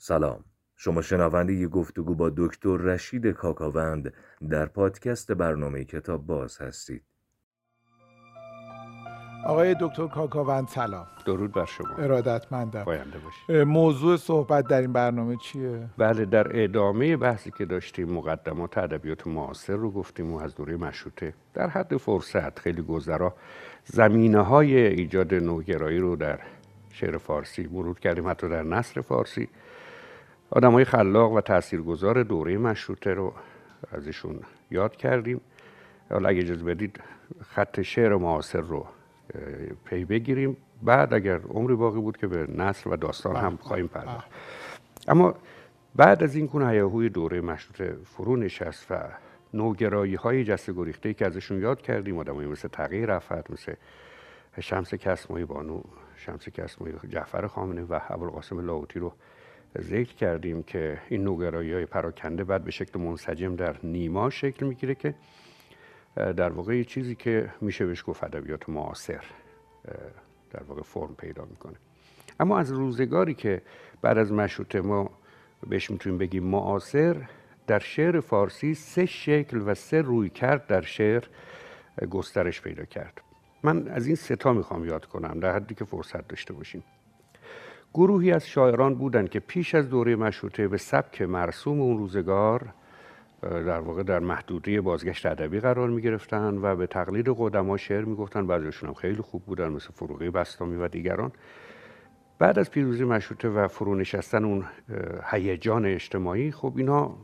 سلام، شما شنونده ی گفتگو با دکتر رشید کاکاوند در پادکست برنامه کتاب باز هستید. آقای دکتر کاکاوند سلام. درود بر شما. ارادتمندم. پاینده باشید. موضوع صحبت در این برنامه چیه؟ بله، در ادامه بحثی که داشتیم مقدمات ادبیات معاصر رو گفتیم و از دوره مشروطه در حد فرصت خیلی گذرا زمینه‌های ایجاد نوگرایی رو در شعر فارسی مرور کردیم، حتی در نثر فارسی آدم‌های خلاق و تاثیرگذار دوره مشروطه رو ازشون یاد کردیم. حالا اگه اجازه بدید خط شعر معاصر رو پی بگیریم، بعد اگر عمری باقی بود که به نثر و داستان هم خواهیم پرداخت. اما بعد از این گونه هیاهوی دوره مشروطه فرو نشست و نوگرایی‌های جسته گریخته‌ای که ازشون یاد کردیم، آدمایی مثل تغییر افروتوسه، مثل شمس کسمی، جعفر خامنه و ابوالقاسم لاهوتی رو ذکر کردیم که این نوگرایی‌های پراکنده بعد به شکل منسجم در نیما شکل می‌گیره که در واقع چیزی که میشه بهش گفت ادبیات معاصر در واقع فرم پیدا میکنه. اما از روزگاری که بعد از مشروطه ما بهش میتونیم بگیم معاصر، در شعر فارسی سه شکل و سه رویکرد در شعر گسترش پیدا کرد. من از این سه تا میخوام یاد کنم در حدی که فرصت داشته باشیم. گروهی از شاعران بودند که پیش از دوره مشروطه به سبک مرسوم اون روزگار در واقع در محدوده بازگشت ادبی قرار می گرفتن و به تقلید قدما شعر می گفتن. بعضیشون هم خیلی خوب بودن، مثل فروغ بسطامی و دیگران. بعد از پیروزی مشروطه و فرونشستن اون هیجان اجتماعی، خب اینا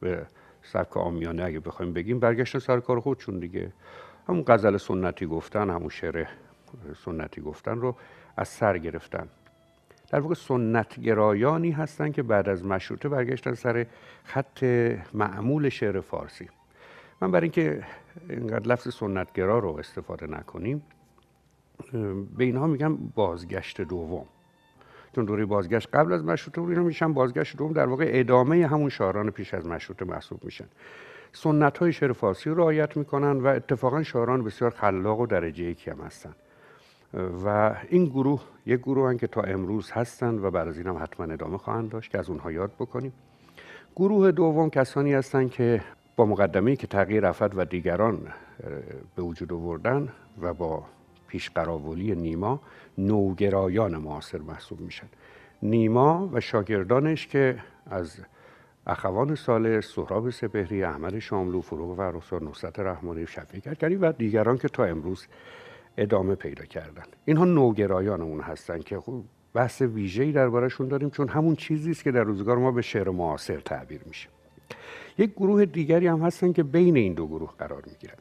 به سبک عامیانه اگه بخوایم بگیم برگشتن سر کار خودشون دیگه. همون غزل سنتی گفتن، همون شعر سنتی گفتن رو از سر گرفتن. در واقع سنتگرایانی هستند که بعد از مشروطه برگشتن سر خط معمول شعر فارسی. من برای اینکه اینقدر لفظ سنتگرا رو استفاده نکنیم به اینها میگم بازگشت دوم، چون دوره بازگشت قبل از مشروطه اینا میشن بازگشت دوم، در واقع ادامه همون شاعران پیش از مشروطه محسوب میشن. سنت‌های شعر فارسی رو رعایت میکنن و اتفاقا شاعران بسیار خلاق و درجه یکی هم هستن. و این گروه یک گروه هستند که تا امروز هستند و بعد از این هم حتما ادامه خواهند داشت که از اونها یاد بکنیم. گروه دوم کسانی هستند که با مقدمه‌ای که تغییر افروتوسه و دیگران به وجود آوردن و با پیشقراولی نیما نوگرایان معاصر محسوب میشن. نیما و شاگردانش که از اخوان ثالث، سهراب سپهری، احمد شاملو، فروغ فرخزاد، نصرت رحمانی، شفیعی کدکنی و دیگران که تا امروز ادامه پیدا کردن. اینها نوگرایان اون هستن که خب بحث ویژه‌ای درباره‌شون داریم، چون همون چیزی است که در روزگار ما به شعر معاصر تعبیر میشه. یک گروه دیگری هم هستن که بین این دو گروه قرار میگیرن.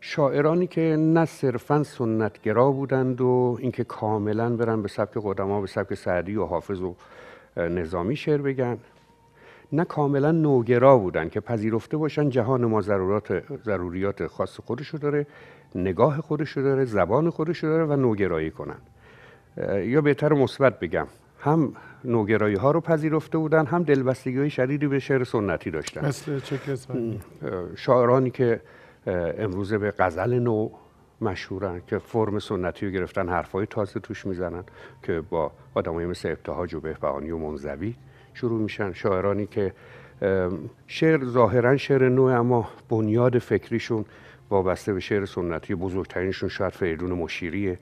شاعرانی که نه صرفاً سنتگرا بودند و اینکه کاملاً برن به سبک قدما، به سبک سعدی و حافظ و نظامی شعر بگن، نه کاملاً نوگرا بودن که پذیرفته باشن جهان ما ضروریات خاص خودشو داره، نگاه خودشو داره، زبان خودشو داره و نوگرایی کنن. یا بهتر مثبت بگم، هم نوگرایی ها رو پذیرفته بودن، هم دلبستگی های شدیدی به شعر سنتی داشتن. مثل چه کسانی؟ شاعرانی که امروز به غزل نو مشهورن که فرم سنتی رو گرفتن، حرفای تازه توش میزنن که با آدمایی مثل ابتهاج و بهبهانی و منزوی شروع میشن. شاعرانی که شعر ظاهرا شعر نو، اما بنیاد فکریشون وابسته به شعر سنتی. بزرگترینشون شاید فریدون مشیری،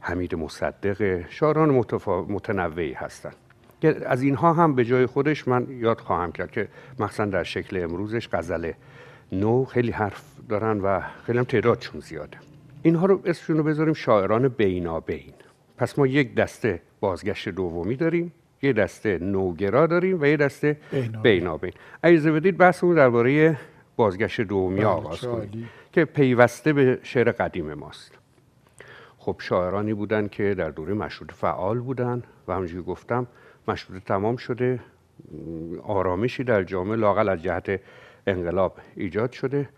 حمید مصدق، شاعران متنوعی هستند که از اینها هم به جای خودش من یاد خواهم کرد که مثلا در شکل امروزش غزل نو خیلی حرف دارن و خیلی هم تعدادشون زیاده. اینها رو اسمشون رو بذاریم شاعران بینابین. پس ما یک دسته بازگشت دومی داریم، یه دسته نوگرا داریم و یه دسته بینابین. اجازه بدید بحثمون درباره بازگشت دومی آغاز کنیم که پیوسته به شعر قدیم ماست. خب شاعرانی بودن که در دوره مشروطه فعال بودن و همونجوری گفتم مشروطه تمام شده، آرامشی در جامعه لااقل از جهت انقلاب ایجاد شده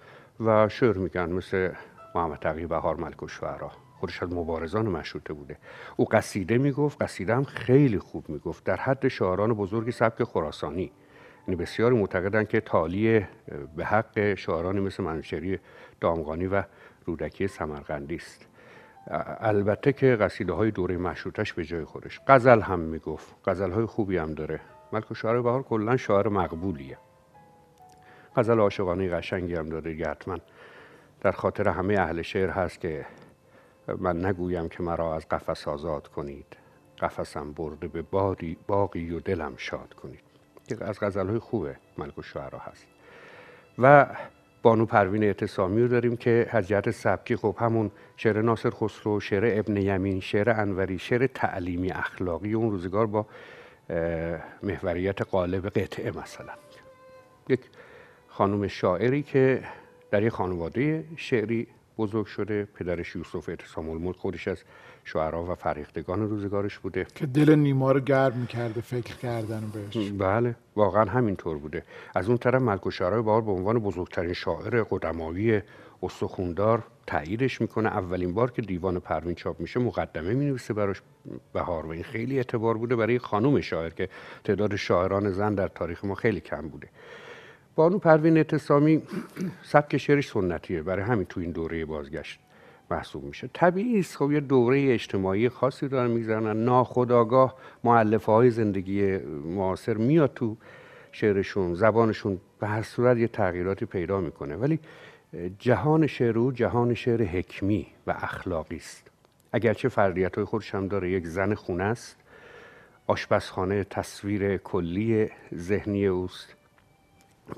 و شعر میگن، مثل محمد تقی بهار ملکالشعرا، خودش از مبارزان مشروطه بوده. او قصیده میگفت، قصیده هم خیلی خوب میگفت، در حد شاعران بزرگ سبک خراسانی. یعنی بسیاری معتقدند که تالی به حق شاعرانی مثل منشری دامغانی و رودکی سمرقندی است. البته که قصیده‌های دوره مشروطه‌اش به جای خودش. غزل هم میگفت، غزل‌های خوبی هم داره. ملکالشعرا بهار کلا شاعر مقبولیه. غزل عاشقانه قشنگی هم داره دیگه، حتما در خاطر همه اهل شعر هست که من نگویم که مرا از قفس آزاد کنید، قفسم برده به بادی باقی و دلم شاد کنید. یک از غزل‌های خوبه ملکالشعرا هست. و بانو پروین اعتصامی رو داریم که از جهت سبکی خب همون شعر ناصر خسرو، شعر ابن یمین، شعر انوری، شعر تعلیمی اخلاقی اون روزگار با محوریت قالب قطعه، مثلا یک خانم شاعری که در یک خانواده شعری بزرگ شده، پدرش یوسف سامول خودش از شعرا و فریختگان روزگارش بوده که دل نیما رو گرم می‌کرده فکر کردن بهش. بله واقعا همینطور بوده. از اون طرف ملکالشعرا بهار به عنوان بزرگترین شاعر قدمایی استخوندار تاییدش میکنه. اولین بار که دیوان پروین چاپ میشه مقدمه مینویسه براش بهار و این خیلی اعتبار بوده برای خانم شاعر که تعداد شاعران زن در تاریخ ما خیلی کم بوده. بانو پروین اعتصامی سبک شعرش سنتیه، برای همین تو این دوره بازگشت محسوب میشه. طبیعی است خب یه دوره اجتماعی خاصی دارن میگذرن، ناخودآگاه مؤلفه‌های زندگی معاصر میاد تو شعرشون، زبانشون به هر صورت یه تغییراتی پیدا میکنه، ولی جهان شعر او جهان شعر حکمی و اخلاقی است. اگرچه فردیت‌های خودش هم داره، یک زن خونه است، آشپزخانه تصویر کلی ذهنی اوست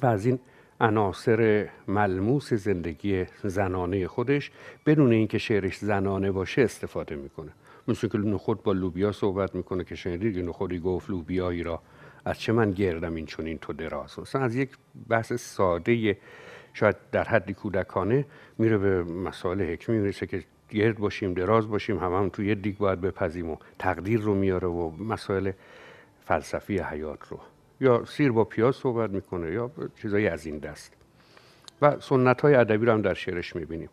و از این عناصر ملموس زندگی زنانه خودش بدون اینکه شعرش زنانه باشه استفاده میکنه. مثل که نخود با لوبیا صحبت میکنه که شنیدید که نخودی گفت لوبیایی را از چه من گردم این چنین تو دراز. اصلا از یک بحث ساده شاید در حدی کودکانه میره به مسائل حکمی میرسه که گرد باشیم دراز باشیم هم توی دیگ باید بپزیم و تقدیر رو میاره و مسائل فلسفی حیات رو، یا سیر با پیاز صحبت میکنه یا چیزایی از این دست. و سنت‌های ادبی رو هم در شعرش میبینیم.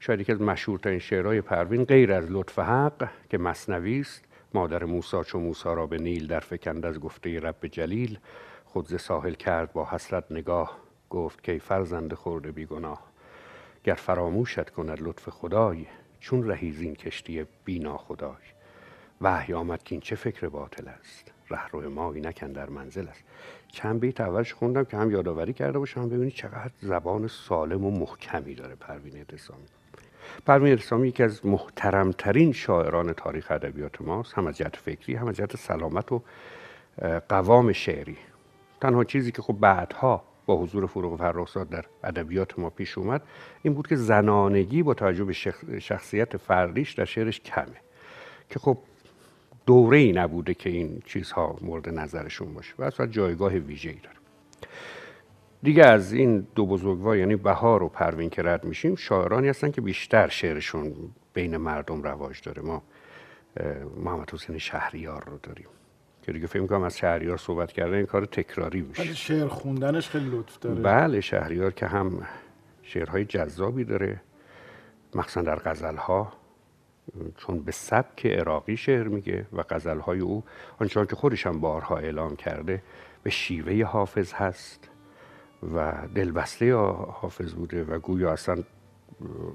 شاید یکی از مشهورترین شعرهای پروین غیر از لطف حق که مثنوی است، مادر موسی چو موسی را به نیل در فکند از گفته رب جلیل، خود ز ساحل کرد با حسرت نگاه، گفت که فرزند خرده بیگناه، گر فراموشت کند لطف خدای، چون رهیزین کشتی بینا خدای، وحی آمد که این چه فکر باطل است، رهرو ما اینکن در منزل است. چند بیت اولش خوندم که هم یادآوری کرده باشم ببینید چقدر زبان سالم و محکمی داره پروین اعتصامی. پروین اعتصامی یکی از محترمترین شاعران تاریخ ادبیات ماست، هم از جهت فکری هم از جهت سلامت و قوام شعری. تنها چیزی که خب بعدها با حضور فروغ فرخزاد در ادبیات ما پیش اومد این بود که زنانگی با توجه به شخصیت فردیش در شعرش کمه، که خب دوره‌ای نبوده که این چیزها مورد نظرشون باشه و اصلا جایگاه ویژه‌ای داره. دیگه از این دو بزرگوار یعنی بهار و پروین که رد میشیم، شاعرانی هستن که بیشتر شعرشون بین مردم رواج داره. ما محمد حسین شهریار رو داریم که دیگه فکر می‌کنم از شهریار صحبت کردن این کار تکراری میشه. ولی شعر خوندنش خیلی لطف داره. بله شهریار که هم شعرهای جذابی داره مخصوصا در غزل‌ها، چون به سبک عراقی شعر میگه و غزل‌های او آنچنان که خودش هم بارها اعلام کرده به شیوه حافظ هست و دلبسته حافظ بوده و گویا اصلا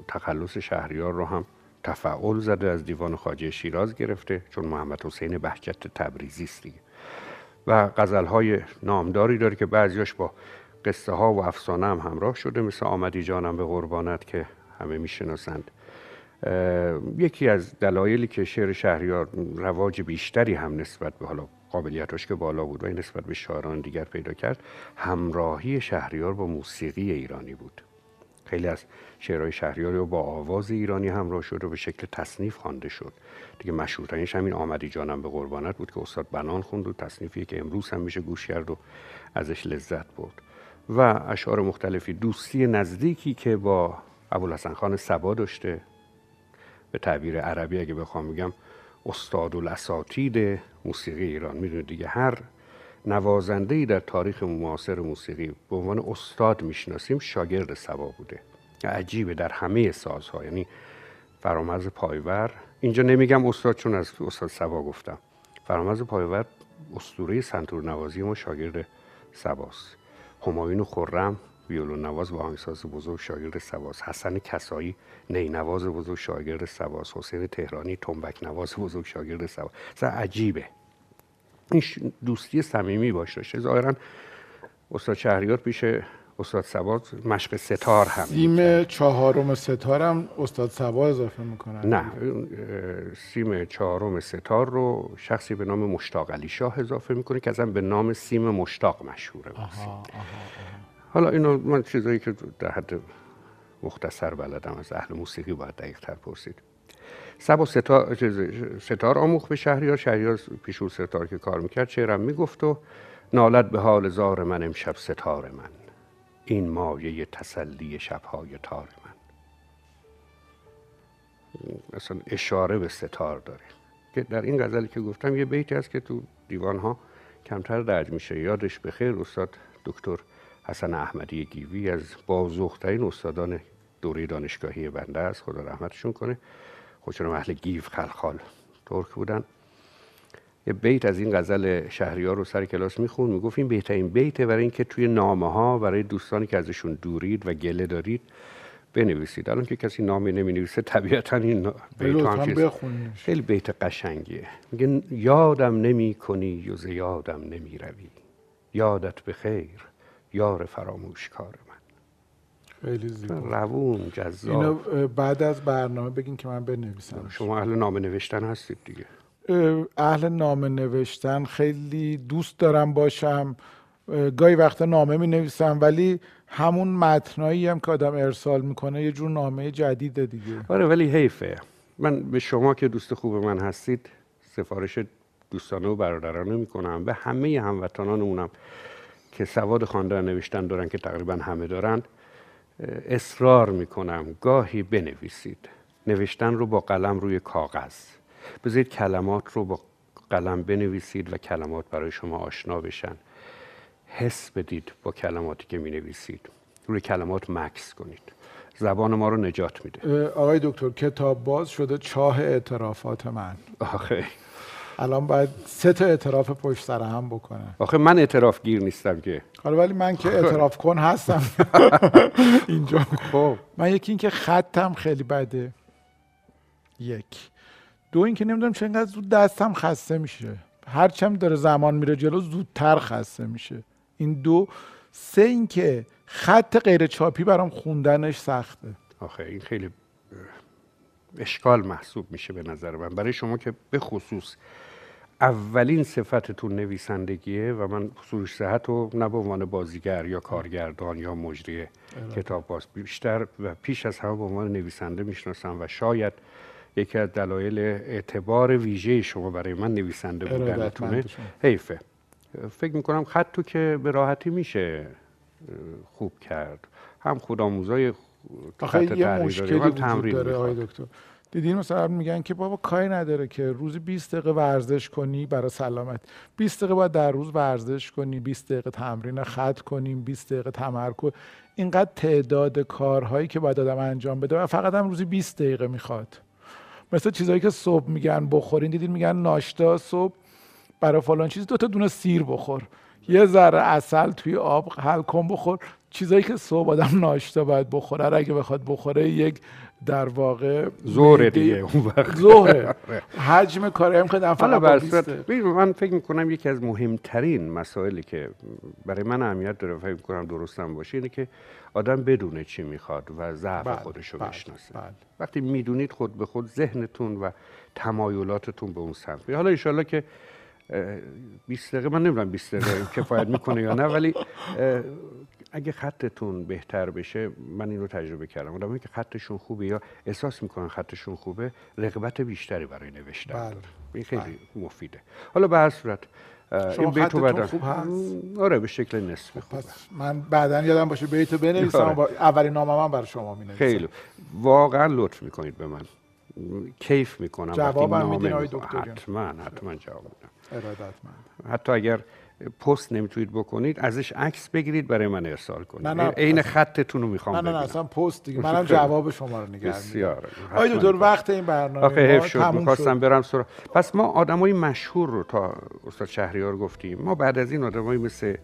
تخلص شهریار رو هم تفعول زده، از دیوان خواجه شیراز گرفته چون محمد حسین بهجت تبریزی است دیگه. و غزل‌های نامداری داره که بعضیاش با قصه ها و افسانه هم همراه شده، مثل آمدی جانم به قربانت که همه میشناسند. یکی از دلایلی که شعر شهریار رواج بیشتری هم نسبت به حالا قابلیتاش که بالا بود و نسبت به شاعران دیگر پیدا کرد، همراهی شهریار با موسیقی ایرانی بود. خیلی از شعرهای شهریار با آواز ایرانی همراه شد و به شکل تصنیف خوانده شد. دیگه مشهورترینش همین آمدی جانم به قربانت بود که استاد بنان خوند و تصنیفی که امروز هم میشه گوش کرد و ازش لذت برد. و اشعار مختلفی، دوستی نزدیکی که با ابوالحسن خان صبا داشته، به تعبیر عربی اگه بخوام بگم استاد الاساتید موسیقی ایران. میدونید دیگه هر نوازنده‌ای در تاریخ معاصر موسیقی به عنوان استاد میشناسیم شاگرد صبا بوده. عجیبه در همه سازها، یعنی فرامرز پایور، اینجا نمیگم استاد چون از استاد صبا گفتم، فرامرز پایور اسطوره سنتور نوازی ما شاگرد صباست. همایون خرم ویولون نواز و آهنگساز بزرگ شاگرد صباست. حسن کسایی نینواز بزرگ شاگرد صباست. حسین تهرانی تنبک نواز بزرگ شاگرد صباست. عجیبه این دوستی صمیمی باش داشته. ظاهرا استاد شهریار پیش استاد صبا مشق ستار هم سیم چهارم ستار هم استاد صبا اضافه میکنه. نه، سیم چهارم ستار رو شخصی به نام مشتاق علی شاه اضافه میکنه که اصلا به نام سیم مشتاق مشهوره. حالا اینو من چیزایی که در حد مختصر بلدم از اهل موسیقی باید دقیق تر پرسید. صبا ستار آموخت به شهریار. شهریار پیش او ستار که کار میکرد شعرم میگفت و نالت به حال زار من امشب ستار من، این مایه تسلی شبهای تار من. اصلا اشاره به ستار داره که در این غزلی که گفتم یه بیتی هست که تو دیوانها کمتر درج میشه. یادش بخیر استاد دکتر حسن احمدی گیوی از بازوخترین استادان دوره دانشگاهی بنده است، خدا رحمتشون کنه. خودشون اهل گیف خلخال ترک بودن. یه بیت از این غزل شهریار رو سر کلاس میخوند، میگفت این بهترین بیته برای اینکه توی نامه ها برای دوستانی که ازشون دورید و گله دارید بنویسید. الان که کسی نامی نمینویسه طبیعتا این بیت هم خیلی بیت قشنگیه. میگه یادم نمی کنی و زیادم نمی روی، یادت به خیر یار فراموش کار من. خیلی زیبا، روون، جذاب. اینو بعد از برنامه بگین که من بنویسم. شما اهل نامه نوشتن هستید دیگه. اهل نامه نوشتن خیلی دوست دارم باشم. گاهی وقتا نامه می نویسم، ولی همون متنایی هم که آدم ارسال میکنه یه جور نامه جدیده دیگه. آره، ولی حیفه. من به شما که دوست خوب من هستید سفارش دوستانه و برادرانه میکنم، به همه هموطنانمونم که سواد خواندن نوشتن دارن که تقریبا همه دارن اصرار میکنم گاهی بنویسید. نوشتن رو با قلم روی کاغذ بذارید، کلمات رو با قلم بنویسید و کلمات برای شما آشنا بشن. حس بدید با کلماتی که می‌نویسید، روی کلمات مکث کنید. زبان ما رو نجات میده. آقای دکتر، کتاب باز شده چاه اعترافات من. آخه الان باید 3 تا اعتراف پشت سر هم بکنم. آخه من اعتراف گیر نیستم که. حالا ولی من که اعتراف کن هستم اینجا. خب من یکی اینکه خطم خیلی بده. یک. دو اینکه نمیدونم چرا اینقدر زود دستم خسته میشه. هرچم داره زمان میره جلو زودتر خسته میشه. این دو. 3 اینکه خط غیر چاپی برام خوندنش سخته. آخه این خیلی اشکال محسوب میشه به نظر من. برای شما که به خصوص اولین صفتتون نویسندگیه و من سروش صحت رو نه به عنوان بازیگر یا کارگردان یا مجری کتاب باز بیشتر و پیش از همه به عنوان نویسنده میشناسم و شاید یکی از دلایل اعتبار ویژه شما برای من نویسنده بودنتونه. حیفه. فکر میکنم خط تو که به راحتی میشه خوب کرد. هم خودآموزای آخه یه مشکلی وجود داره آقای دکتر. دیدین مثلا میگن که بابا کاری نداره که روزی 20 دقیقه ورزش کنی برای سلامت. 20 دقیقه باید در روز ورزش کنی، 20 دقیقه تمرین خط کنیم، 20 دقیقه تمرکز. اینقدر تعداد کارهایی که باید آدم انجام بده و فقط هم روزی 20 دقیقه میخواد. مثلا چیزایی که صبح میگن بخورین، دیدین میگن ناشتا صبح برای فلان چیز 2 تا دونه سیر بخور، یه ذره عسل توی آب حل کن بخور. چیزایی که صبح آدم ناشتا باید بخوره اگه بخواد بخوره یک در واقع زهره دیگه. اون وقت زهره حجم کاری هم خیلی فعلا بسته. من فکر میکنم یکی از مهمترین مسائلی که برای من اهمیت داره، فکر میکنم درستم باشه، اینه که آدم بدونه چی میخواد و ضعف خودش رو بشناسه. وقتی میدونید خود به خود ذهنتون و تمایلاتتون به اون سمت. حالا انشالله که 20 دقیقه من نمیدونم 20 دقیقه کفایت میکنه یا نه، ولی اگه خطتون بهتر بشه، من این رو تجربه کردم، آدمایی که خطشون خوبه یا احساس میکنن خطشون خوبه رغبت بیشتری برای نوشتن داره. این خیلی مفیده. حالا به هر صورت این بیت رو بعدا خوب هست. آره به شکل نصفی خوبه. من بعدا یادم باشه بیت رو بنویسم. اولین نامه من برای شما مینویسم. خیلی واقعا لطف میکنید به من. کیف میکنم. جوابم میدین آقای دکتر؟ حتما جواب میدم. ارادتمند. حتی اگر پست نمیتونید بکنید ازش عکس بگیرید برای من ارسال کنید. عین خطتون رو میخوام ببینم. نه اصلا پست دیگه. منم جواب شما رو نگران. بسیار. آقای دکتر وقت این برنامه تموم شد. می‌خواستم برم سراغ. پس ما آدمای مشهور رو تا استاد شهریار گفتیم. ما بعد از این آدمایی مثل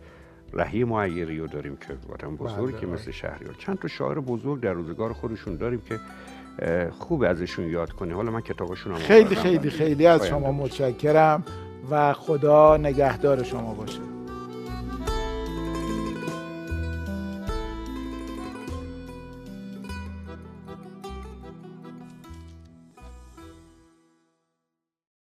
رحیم معیری رو داریم که آدم بزرگی که مثل شهریار، چند تا شاعر بزرگ در روزگار خودشون داریم که خوب ازشون یاد کنه. حالا من کتابشون رو خیلی از شما متشکرم. و خدا نگهدار شما باشه.